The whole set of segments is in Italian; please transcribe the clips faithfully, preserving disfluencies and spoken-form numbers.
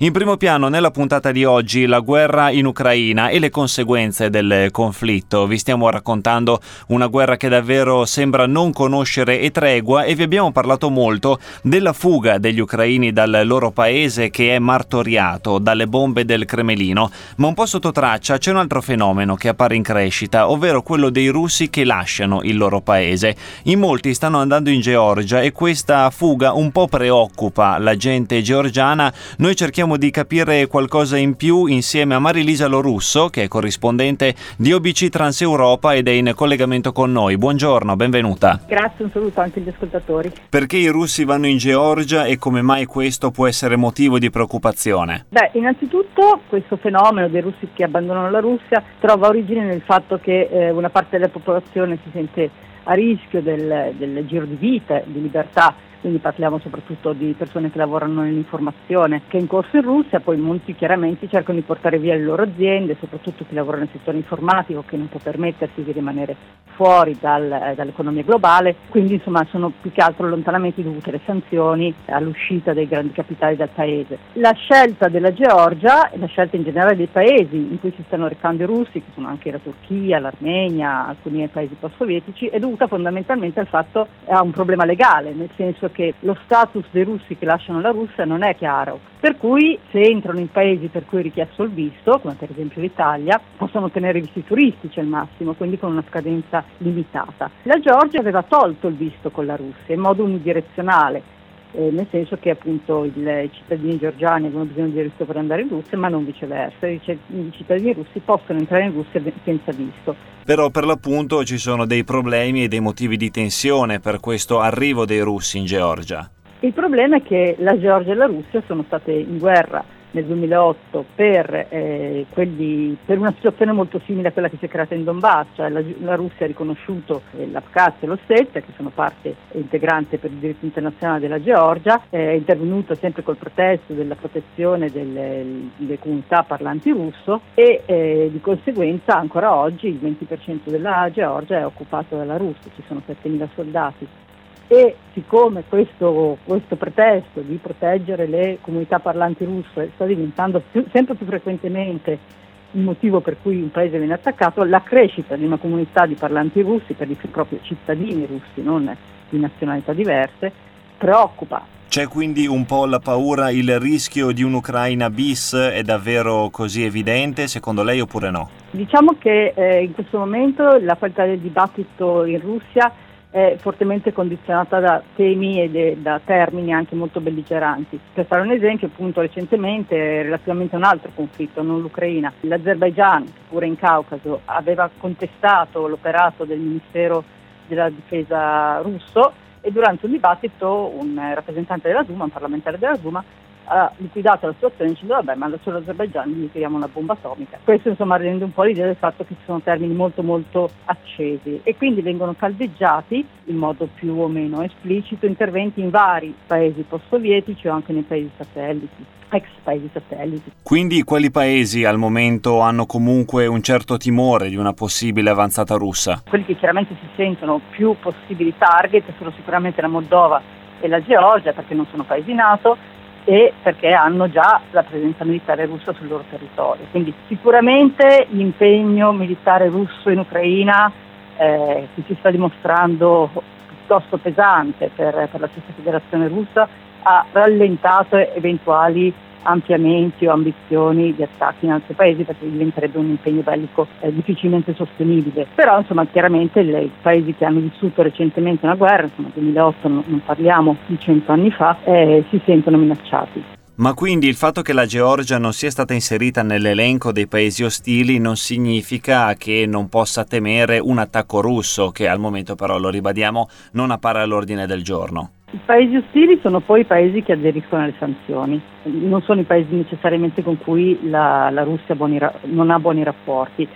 In primo piano nella puntata di oggi la guerra in Ucraina e le conseguenze del conflitto. Vi stiamo raccontando una guerra che davvero sembra non conoscere e tregua e vi abbiamo parlato molto della fuga degli ucraini dal loro paese che è martoriato dalle bombe del Cremlino. Ma un po' sotto traccia c'è un altro fenomeno che appare in crescita, ovvero quello dei russi che lasciano il loro paese. In molti stanno andando in Georgia e questa fuga un po' preoccupa la gente georgiana. Noi cerchiamo di capire qualcosa in più insieme a Marilisa Lorusso, che è corrispondente di O B C TransEuropa ed è in collegamento con noi. Buongiorno, benvenuta. Grazie, un saluto anche agli ascoltatori. Perché i russi vanno in Georgia e come mai questo può essere motivo di preoccupazione? Beh, innanzitutto questo fenomeno dei russi che abbandonano la Russia trova origine nel fatto che eh, una parte della popolazione si sente a rischio del, del giro di vita, di libertà. Quindi parliamo soprattutto di persone che lavorano nell'informazione, che è in corso in Russia, poi molti chiaramente cercano di portare via le loro aziende, soprattutto chi lavora nel settore informatico che non può permettersi di rimanere fuori dal, eh, dall'economia globale, quindi insomma sono più che altro allontanamenti dovuti alle sanzioni, all'uscita dei grandi capitali dal paese. La scelta della Georgia e la scelta in generale dei paesi in cui si stanno recando i russi, che sono anche la Turchia, l'Armenia, alcuni paesi post-sovietici, è dovuta fondamentalmente al fatto a un problema legale, nel senso che lo status dei russi che lasciano la Russia non è chiaro, per cui se entrano in paesi per cui è richiesto il visto, come per esempio l'Italia, possono ottenere visti turistici al massimo, quindi con una scadenza limitata. La Georgia aveva tolto il visto con la Russia in modo unidirezionale, Eh, nel senso che appunto il, i cittadini georgiani avevano bisogno di visto per andare in Russia, ma non viceversa, i, i cittadini russi possono entrare in Russia senza visto. Però per l'appunto ci sono dei problemi e dei motivi di tensione per questo arrivo dei russi in Georgia. Il problema è che la Georgia e la Russia sono state in guerra nel duemilaotto per, eh, quelli, per una situazione molto simile a quella che si è creata in Donbass, cioè la, la Russia ha riconosciuto eh, l'Abkhazia e l'Ossezia, che sono parte integrante per il diritto internazionale della Georgia, eh, è intervenuta sempre col pretesto della protezione delle, delle comunità parlanti russo e eh, di conseguenza ancora oggi il venti per cento della Georgia è occupato dalla Russia, ci sono settemila soldati. E siccome questo, questo pretesto di proteggere le comunità parlanti russe sta diventando più, sempre più frequentemente il motivo per cui un paese viene attaccato, la crescita di una comunità di parlanti russi, per i propri cittadini russi, non di nazionalità diverse, preoccupa. C'è quindi un po' la paura, il rischio di un'Ucraina bis è davvero così evidente secondo lei oppure no? Diciamo che eh, in questo momento la qualità del dibattito in Russia è fortemente condizionata da temi e de, da termini anche molto belligeranti. Per fare un esempio, appunto recentemente, relativamente a un altro conflitto, non l'Ucraina, l'Azerbaigian, pure in Caucaso, aveva contestato l'operato del Ministero della Difesa russo e durante un dibattito un rappresentante della Duma, un parlamentare della Duma, ha liquidato la situazione dicendo vabbè, ma sull'Azerbaigian gli tiriamo una bomba atomica. Questo insomma rende un po' l'idea del fatto che ci sono termini molto molto accesi e quindi vengono caldeggiati in modo più o meno esplicito interventi in vari paesi post-sovietici o anche nei paesi satelliti, ex paesi satelliti. Quindi quali paesi al momento hanno comunque un certo timore di una possibile avanzata russa? Quelli che chiaramente si sentono più possibili target sono sicuramente la Moldova e la Georgia, perché non sono paesi NATO e perché hanno già la presenza militare russa sul loro territorio. Quindi sicuramente l'impegno militare russo in Ucraina eh, che si sta dimostrando piuttosto pesante per, per la stessa federazione russa ha rallentato eventuali ampliamenti o ambizioni di attacchi in altri paesi, perché diventerebbe un impegno bellico eh, difficilmente sostenibile. Però insomma chiaramente le, i paesi che hanno vissuto recentemente una guerra, insomma duemilaotto, non, non parliamo di cento anni fa, eh, si sentono minacciati. Ma quindi il fatto che la Georgia non sia stata inserita nell'elenco dei paesi ostili non significa che non possa temere un attacco russo, che al momento però, lo ribadiamo, non appare all'ordine del giorno. I paesi ostili sono poi i paesi che aderiscono alle sanzioni, non sono i paesi necessariamente con cui la, la Russia buoni ra- non ha buoni rapporti.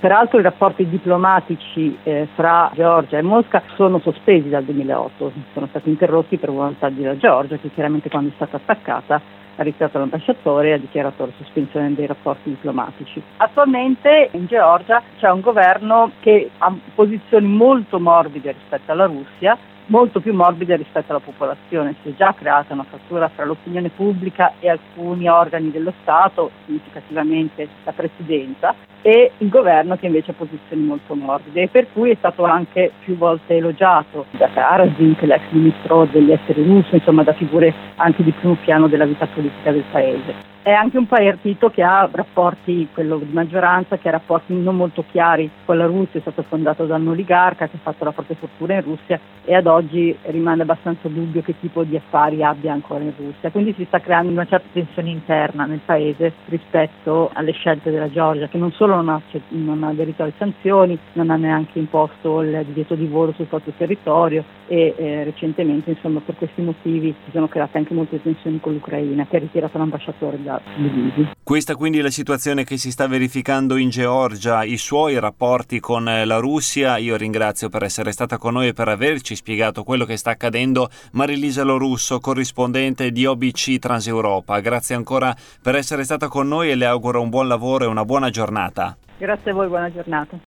Peraltro i rapporti diplomatici eh, fra Georgia e Mosca sono sospesi dal duemilaotto, sono stati interrotti per volontà della Georgia, che chiaramente quando è stata attaccata ha ritirato l'ambasciatore e ha dichiarato la sospensione dei rapporti diplomatici. Attualmente in Georgia c'è un governo che ha posizioni molto morbide rispetto alla Russia, molto più morbida rispetto alla popolazione. Si è già creata una frattura fra l'opinione pubblica e alcuni organi dello Stato, significativamente la Presidenza, e il governo che invece ha posizioni molto morbide, e per cui è stato anche più volte elogiato da Karazin, che è l'ex ministro degli esteri russo, insomma da figure anche di primo piano della vita politica del paese. È anche un partito che ha rapporti, quello di maggioranza, che ha rapporti non molto chiari con la Russia, è stato fondato da un oligarca che ha fatto la propria fortuna in Russia e ad oggi rimane abbastanza dubbio che tipo di affari abbia ancora in Russia. Quindi si sta creando una certa tensione interna nel paese rispetto alle scelte della Georgia, che non solo non ha, non ha aderito alle sanzioni, non ha neanche imposto il divieto di volo sul proprio territorio e eh, recentemente, insomma, per questi motivi si sono create anche molte tensioni con l'Ucraina, che ha ritirato l'ambasciatore da Questa quindi è la situazione che si sta verificando in Georgia, i suoi rapporti con la Russia. Io ringrazio per essere stata con noi e per averci spiegato quello che sta accadendo Marilisa Lorusso, corrispondente di O B C TransEuropa. Grazie ancora per essere stata con noi e le auguro un buon lavoro e una buona giornata. Grazie a voi, buona giornata.